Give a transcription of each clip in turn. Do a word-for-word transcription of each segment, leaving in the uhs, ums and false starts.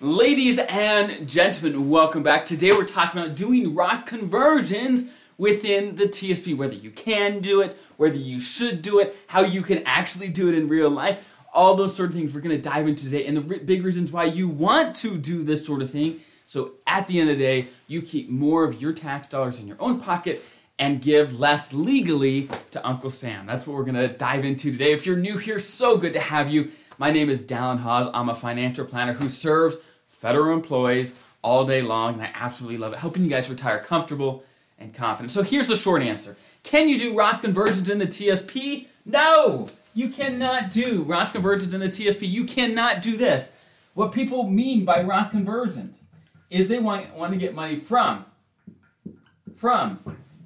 Ladies and gentlemen, welcome back. Today we're talking about doing Roth conversions within the T S P, whether you can do it, whether you should do it, how you can actually do it in real life, all those sort of things we're going to dive into today, and the big reasons why you want to do this sort of thing, so at the end of the day, you keep more of your tax dollars in your own pocket and give less legally to Uncle Sam. That's what we're going to dive into today. If you're new here, so good to have you. My name is Dallin Hawes. I'm a financial planner who serves federal employees all day long, and I absolutely love it, helping you guys retire comfortable and confident. So here's the short answer. Can you do Roth conversions in the T S P? No, you cannot do Roth conversions in the T S P. You cannot do this. What people mean by Roth conversions is they want, want to get money from, from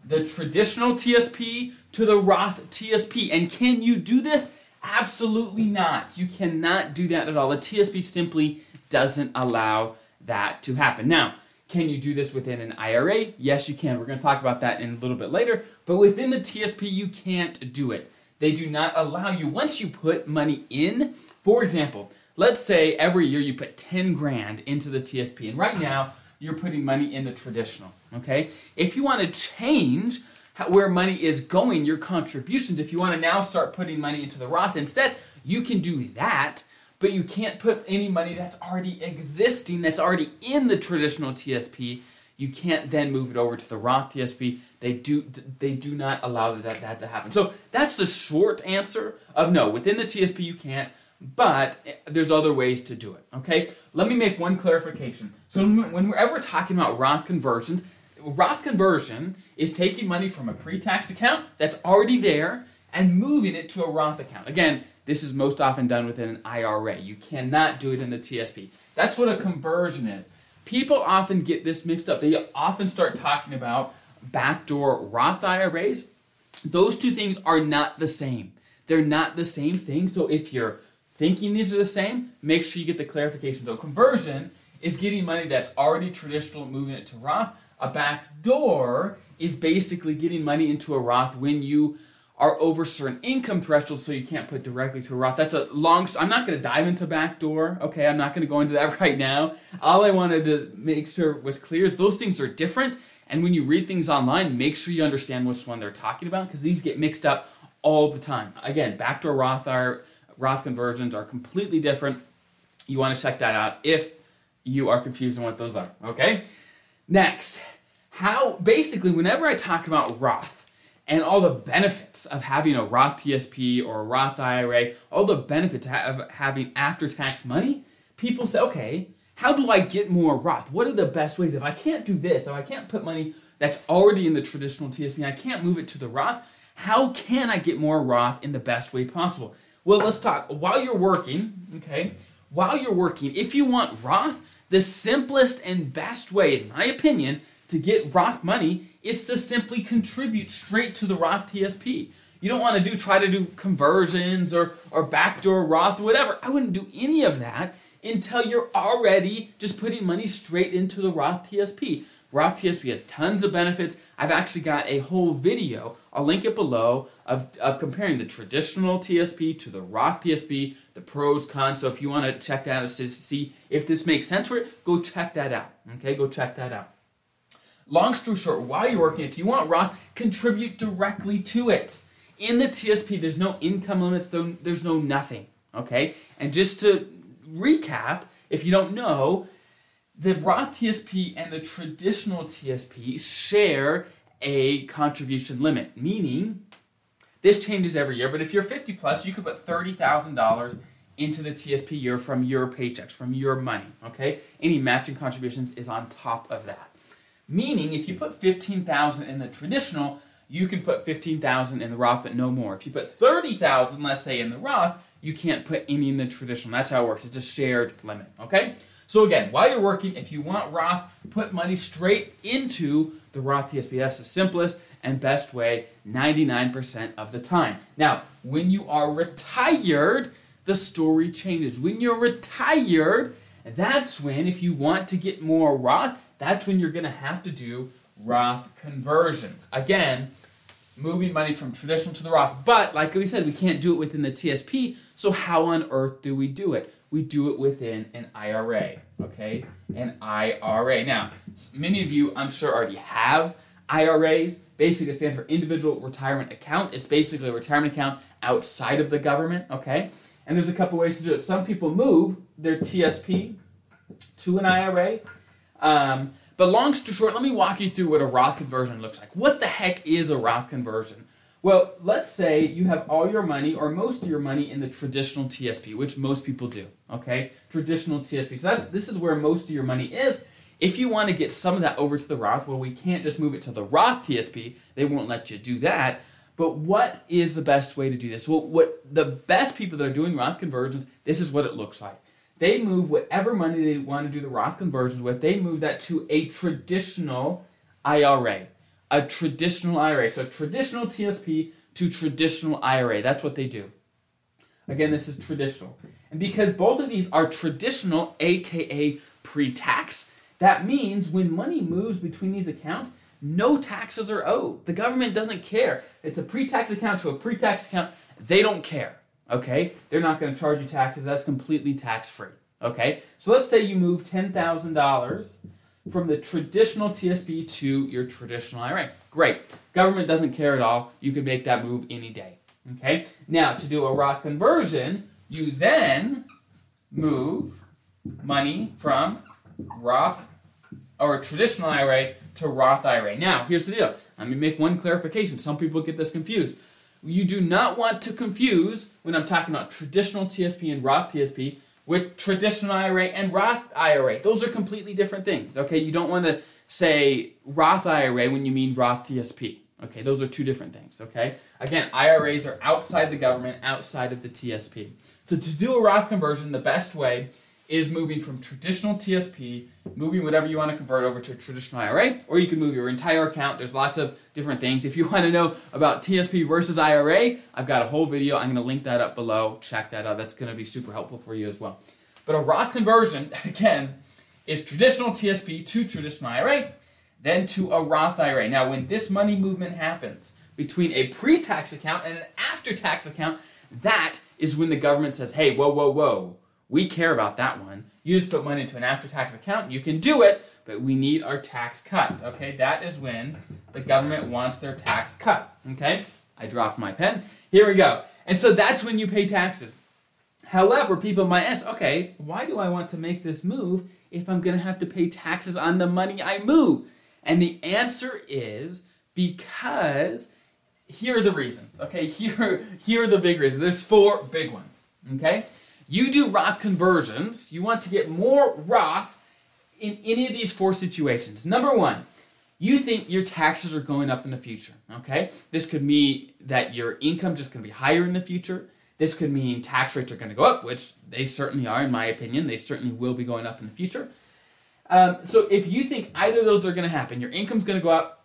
the traditional T S P to the Roth T S P. And can you do this? Absolutely not. You cannot do that at all. The T S P simply doesn't allow that to happen. Now, can you do this within an I R A? Yes, you can. We're going to talk about that in a little bit later. But within the T S P, you can't do it. They do not allow you. Once you put money in, for example, let's say every year you put ten grand into the T S P, and right now you're putting money in the traditional, okay? If you want to change where money is going, your contributions, if you want to now start putting money into the Roth instead, you can do that, but you can't put any money that's already existing, that's already in the traditional T S P. You can't then move it over to the Roth T S P. They do they do not allow that, that to happen. So that's the short answer of no. Within the T S P, you can't, but there's other ways to do it, okay? Let me make one clarification. So when we're ever talking about Roth conversions, Roth conversion is taking money from a pre-tax account that's already there and moving it to a Roth account. Again, this is most often done within an I R A. You cannot do it in the T S P. That's what a conversion is. People often get this mixed up. They often start talking about backdoor Roth I R As. Those two things are not the same. They're not the same thing. So if you're thinking these are the same, make sure you get the clarification. So conversion is getting money that's already traditional, moving it to Roth. A backdoor is basically getting money into a Roth when you are over certain income thresholds, so you can't put directly to a Roth. That's a long story. I'm not going to dive into backdoor, okay? I'm not going to go into that right now. All I wanted to make sure was clear is those things are different, and when you read things online, make sure you understand which one they're talking about, because these get mixed up all the time. Again, backdoor Roth, are, Roth conversions are completely different. You want to check that out if you are confused on what those are, okay? Next, how basically whenever I talk about Roth and all the benefits of having a Roth T S P or a Roth I R A, all the benefits of having after-tax money, people say, okay, how do I get more Roth? What are the best ways? If I can't do this, if I can't put money that's already in the traditional T S P and I can't move it to the Roth, how can I get more Roth in the best way possible? Well, let's talk. While you're working, okay, while you're working, if you want Roth, the simplest and best way, in my opinion, to get Roth money is to simply contribute straight to the Roth T S P. You don't want to do try to do conversions or, or backdoor Roth or whatever. I wouldn't do any of that until you're already just putting money straight into the Roth T S P. Roth T S P has tons of benefits. I've actually got a whole video, I'll link it below, of, of comparing the traditional T S P to the Roth T S P, the pros, cons. So if you want to check that out to see if this makes sense for it, go check that out. Okay, go check that out. Long story short, while you're working, if you want Roth, contribute directly to it. In the T S P, there's no income limits, there's no nothing. Okay, and just to recap, if you don't know, the Roth T S P and the traditional T S P share a contribution limit, meaning this changes every year, but if you're fifty plus, you could put thirty thousand dollars into the T S P year from your paychecks, from your money, okay? Any matching contributions is on top of that. Meaning if you put fifteen thousand dollars in the traditional, you can put fifteen thousand dollars in the Roth, but no more. If you put thirty thousand dollars, let's say, in the Roth, you can't put any in the traditional. That's how it works. It's a shared limit, okay? So again, while you're working, if you want Roth, put money straight into the Roth T S P. That's the simplest and best way ninety-nine percent of the time. Now, when you are retired, the story changes. When you're retired, that's when, if you want to get more Roth, that's when you're going to have to do Roth conversions. Again, moving money from traditional to the Roth. But like we said, we can't do it within the T S P, so how on earth do we do it? we do it within an I R A, okay? An I R A. Now, many of you, I'm sure, already have I R As. Basically, it stands for Individual Retirement Account. It's basically a retirement account outside of the government, okay? And there's a couple ways to do it. Some people move their T S P to an I R A. Um, but long story short, let me walk you through what a Roth conversion looks like. What the heck is a Roth conversion? Well, let's say you have all your money or most of your money in the traditional T S P, which most people do, okay? Traditional T S P. So that's, this is where most of your money is. If you want to get some of that over to the Roth, well, we can't just move it to the Roth T S P. They won't let you do that. But what is the best way to do this? Well, what the best people that are doing Roth conversions, this is what it looks like. They move whatever money they want to do the Roth conversions with, they move that to a traditional I R A. A traditional I R A. So traditional T S P to traditional I R A. That's what they do. Again, this is traditional. And because both of these are traditional, aka pre-tax, that means when money moves between these accounts, no taxes are owed. The government doesn't care. It's a pre-tax account to a pre-tax account. They don't care. Okay? They're not going to charge you taxes. That's completely tax-free. Okay? So let's say you move ten thousand dollars from the traditional T S P to your traditional I R A. Great. Government doesn't care at all. You can make that move any day. Okay? Now, to do a Roth conversion, you then move money from Roth or traditional I R A to Roth I R A. Now, here's the deal. Let me make one clarification. Some people get this confused. You do not want to confuse when I'm talking about traditional T S P and Roth T S P with traditional I R A and Roth I R A. Those are completely different things, okay? You don't want to say Roth I R A when you mean Roth T S P, okay? Those are two different things, okay? Again, I R As are outside the government, outside of the T S P. So to do a Roth conversion, the best way is moving from traditional T S P, moving whatever you want to convert over to a traditional I R A, or you can move your entire account. There's lots of different things. If you want to know about T S P versus I R A, I've got a whole video. I'm going to link that up below. Check that out. That's going to be super helpful for you as well. But a Roth conversion, again, is traditional T S P to traditional I R A, then to a Roth I R A. Now, when this money movement happens between a pre-tax account and an after-tax account, that is when the government says, hey, whoa, whoa, whoa. We care about that one. You just put money into an after-tax account. You can do it, but we need our tax cut, okay? That is when the government wants their tax cut, okay? I dropped my pen. Here we go. And so that's when you pay taxes. However, people might ask, okay, why do I want to make this move if I'm going to have to pay taxes on the money I move? And the answer is because here are the reasons, okay? Here, here are the big reasons. There's four big ones, okay? You do Roth conversions, you want to get more Roth in any of these four situations. Number one, you think your taxes are going up in the future, okay? This could mean that your income just going to be higher in the future. This could mean tax rates are going to go up, which they certainly are, in my opinion. They certainly will be going up in the future. Um, so if you think either of those are going to happen, your income's going to go up,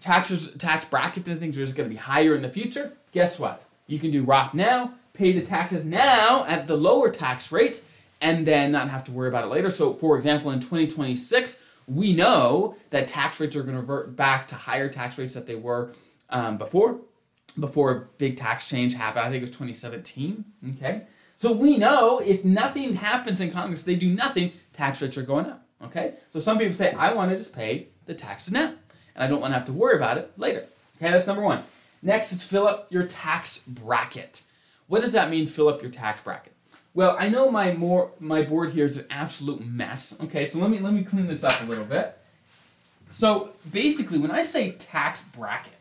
taxes, tax brackets and things are just going to be higher in the future, guess what? You can do Roth now, pay the taxes now at the lower tax rates, and then not have to worry about it later. So, for example, in twenty twenty-six, we know that tax rates are going to revert back to higher tax rates that they were um, before, before a big tax change happened. I think it was twenty seventeen, okay? So we know if nothing happens in Congress, they do nothing, tax rates are going up, okay? So some people say, I want to just pay the taxes now, and I don't want to have to worry about it later. Okay, that's number one. Next is fill up your tax bracket. What does that mean, fill up your tax bracket? Well, I know my more my board here is an absolute mess. Okay, so let me let me clean this up a little bit. So basically, when I say tax bracket,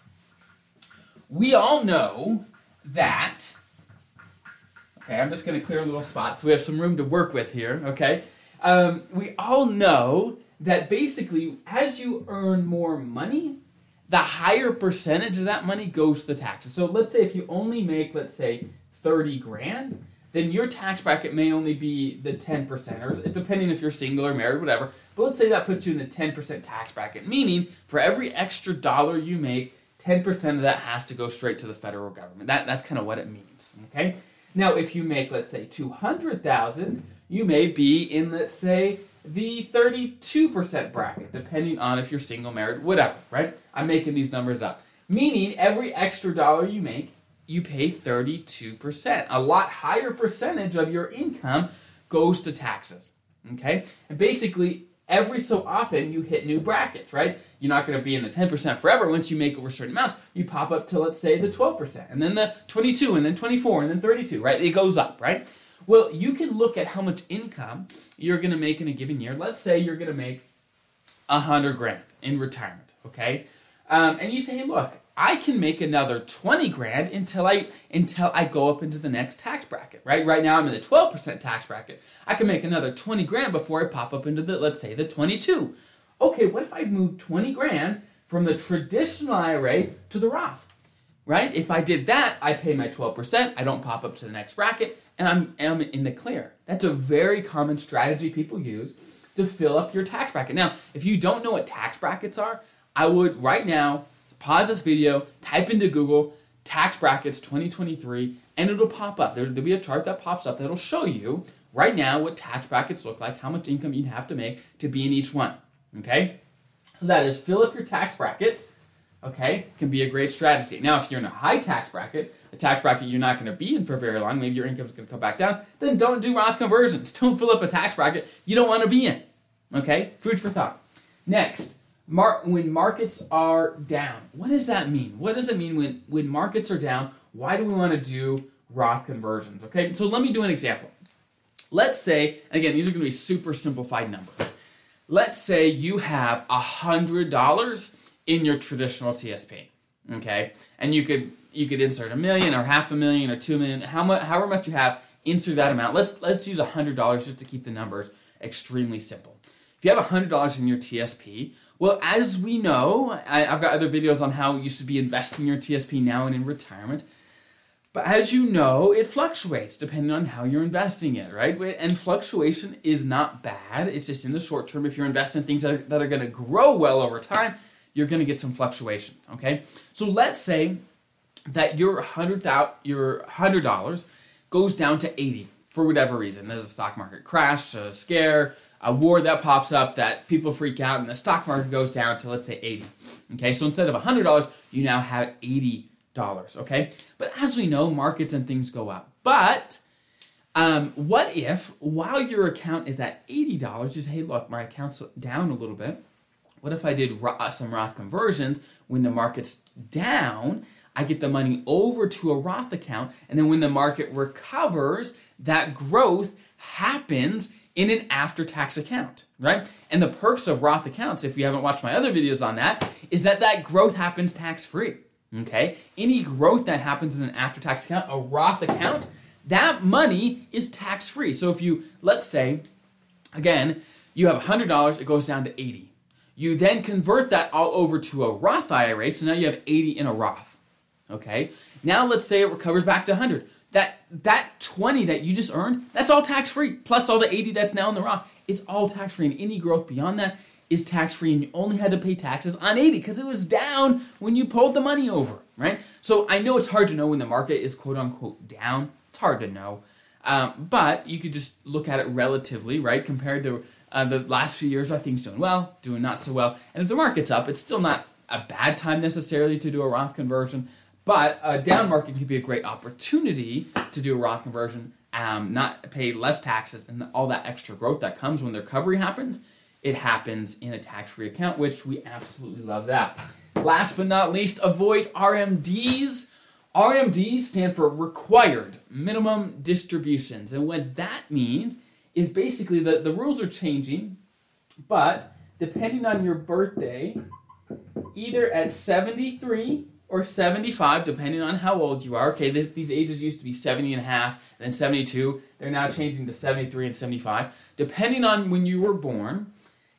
we all know that, okay, I'm just going to clear a little spot so we have some room to work with here, okay? Um, we all know that basically as you earn more money, the higher percentage of that money goes to the taxes. So let's say if you only make, let's say, thirty grand, then your tax bracket may only be the ten percent, or depending if you're single or married, whatever. But let's say that puts you in the ten percent tax bracket, meaning for every extra dollar you make, ten percent of that has to go straight to the federal government. That, that's kind of what it means, okay? Now, if you make, let's say, two hundred thousand dollars, you may be in, let's say, the thirty-two percent bracket, depending on if you're single, married, whatever, right? I'm making these numbers up. Meaning every extra dollar you make, you pay thirty-two percent. A lot higher percentage of your income goes to taxes, okay? And basically, every so often, you hit new brackets, right? You're not going to be in the ten percent forever. Once you make over certain amounts, you pop up to, let's say, the twelve percent, and then the twenty-two, and then twenty-four, and then thirty-two, right? It goes up, right? Well, you can look at how much income you're going to make in a given year. Let's say you're going to make one hundred grand in retirement, okay? Um, and you say, hey, look, I can make another twenty grand until I until I go up into the next tax bracket, right? Right now I'm in the twelve percent tax bracket. I can make another twenty grand before I pop up into the, let's say, the twenty-two. Okay, what if I move twenty grand from the traditional I R A to the Roth, right? If I did that, I pay my twelve percent, I don't pop up to the next bracket, and I'm, I'm in the clear. That's a very common strategy people use to fill up your tax bracket. Now, if you don't know what tax brackets are, I would right now pause this video, type into Google tax brackets twenty twenty-three, and it'll pop up. There, there'll be a chart that pops up that'll show you right now what tax brackets look like, how much income you'd have to make to be in each one, okay? So that is fill up your tax bracket, okay? Can be a great strategy. Now, if you're in a high tax bracket, a tax bracket you're not going to be in for very long, maybe your income's going to come back down, then don't do Roth conversions. Don't fill up a tax bracket you don't want to be in, okay? Food for thought. Next. Mar- when markets are down. What does that mean? What does it mean when, when markets are down? Why do we want to do Roth conversions? Okay, so let me do an example. Let's say, again, these are going to be super simplified numbers. Let's say you have one hundred dollars in your traditional T S P, okay? And you could you could insert a million or half a million or two million, how much, however much you have, insert that amount. Let's, let's use one hundred dollars just to keep the numbers extremely simple. If you have one hundred dollars in your T S P, well, as we know, I, I've got other videos on how you should be investing your T S P now and in retirement. But as you know, it fluctuates depending on how you're investing it, right? And fluctuation is not bad. It's just in the short term, if you're investing in things that are, that are going to grow well over time, you're going to get some fluctuation, okay? So let's say that your one hundred dollars goes down to eighty for whatever reason. There's a stock market crash, a scare, a war that pops up that people freak out and the stock market goes down to, let's say, eighty. Okay, so instead of one hundred dollars, you now have eighty dollars, okay? But as we know, markets and things go up. But um, what if, while your account is at eighty dollars, you say, hey, look, my account's down a little bit. What if I did some Roth conversions when the market's down? I get the money over to a Roth account, and then when the market recovers, that growth happens in an after-tax account, right? And the perks of Roth accounts, if you haven't watched my other videos on that, is that that growth happens tax-free, okay? Any growth that happens in an after-tax account, a Roth account, that money is tax-free. So if you, let's say, again, you have one hundred dollars, it goes down to eighty. You then convert that all over to a Roth I R A, so now you have eighty in a Roth, okay? Now let's say it recovers back to one hundred. That that twenty that you just earned, that's all tax-free, plus all the eighty that's now in the Roth. It's all tax-free, and any growth beyond that is tax-free, and you only had to pay taxes on eighty because it was down when you pulled the money over, right? So I know it's hard to know when the market is quote-unquote down. It's hard to know, um, but you could just look at it relatively, right, compared to uh, the last few years. Are things doing well, doing not so well? And if the market's up, it's still not a bad time necessarily to do a Roth conversion. But a down market could be a great opportunity to do a Roth conversion, um, not pay less taxes, and all that extra growth that comes when the recovery happens, it happens in a tax-free account, which we absolutely love that. Last but not least, avoid R M Ds. R M Ds stand for Required Minimum Distributions. And what that means is basically that the rules are changing, but depending on your birthday, either at seventy-three... or seventy-five, depending on how old you are. Okay, this, these ages used to be seventy and a half, and then seventy-two. They're now changing to seventy-three and seventy-five. Depending on when you were born,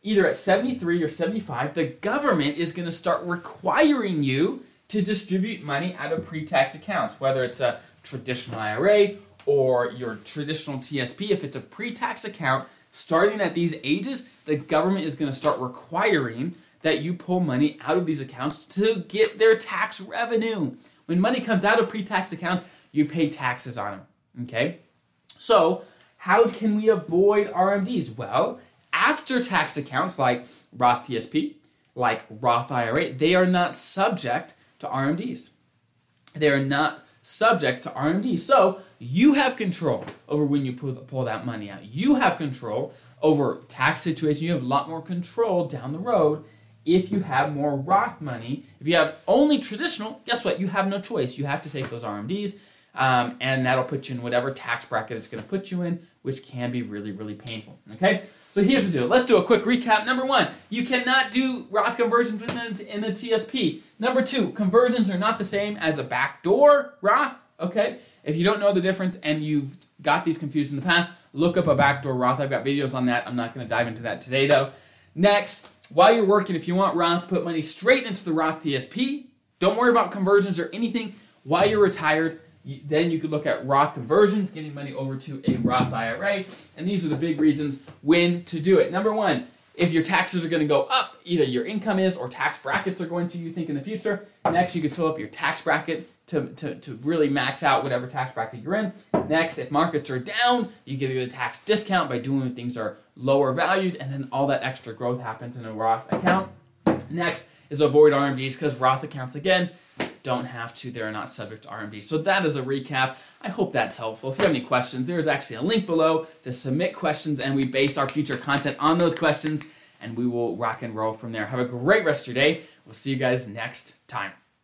either at seventy-three or seventy-five, the government is going to start requiring you to distribute money out of pre-tax accounts, whether it's a traditional I R A or your traditional T S P. If it's a pre-tax account, starting at these ages, the government is going to start requiring that you pull money out of these accounts to get their tax revenue. When money comes out of pre-tax accounts, you pay taxes on them, okay? So how can we avoid R M Ds? Well, after-tax accounts like Roth T S P, like Roth I R A, they are not subject to R M Ds. They are not subject to R M D. So you have control over when you pull, pull that money out. You have control over tax situation. You have a lot more control down the road if you have more Roth money. If you have only traditional, guess what? You have no choice. You have to take those R M Ds, um, and that'll put you in whatever tax bracket it's going to put you in, which can be really, really painful, okay? So here's the deal. Let's do a quick recap. Number one, you cannot do Roth conversions in the T S P. Number two, conversions are not the same as a backdoor Roth, okay? If you don't know the difference and you've got these confused in the past, look up a backdoor Roth. I've got videos on that. I'm not going to dive into that today, though. Next, while you're working, if you want Roth, put money straight into the Roth T S P. Don't worry about conversions or anything. While you're retired, you, then you could look at Roth conversions, getting money over to a Roth I R A. And these are the big reasons when to do it. Number one, if your taxes are going to go up, either your income is or tax brackets are going to, you think, in the future. Next, you could fill up your tax bracket to, to, to really max out whatever tax bracket you're in. Next, if markets are down, you get a tax discount by doing when things are lower valued, and then all that extra growth happens in a Roth account. Next is avoid R M Ds, because Roth accounts, again, don't have to. They're not subject to R M D. So that is a recap. I hope that's helpful. If you have any questions, there is actually a link below to submit questions, and we base our future content on those questions, and we will rock and roll from there. Have a great rest of your day. We'll see you guys next time.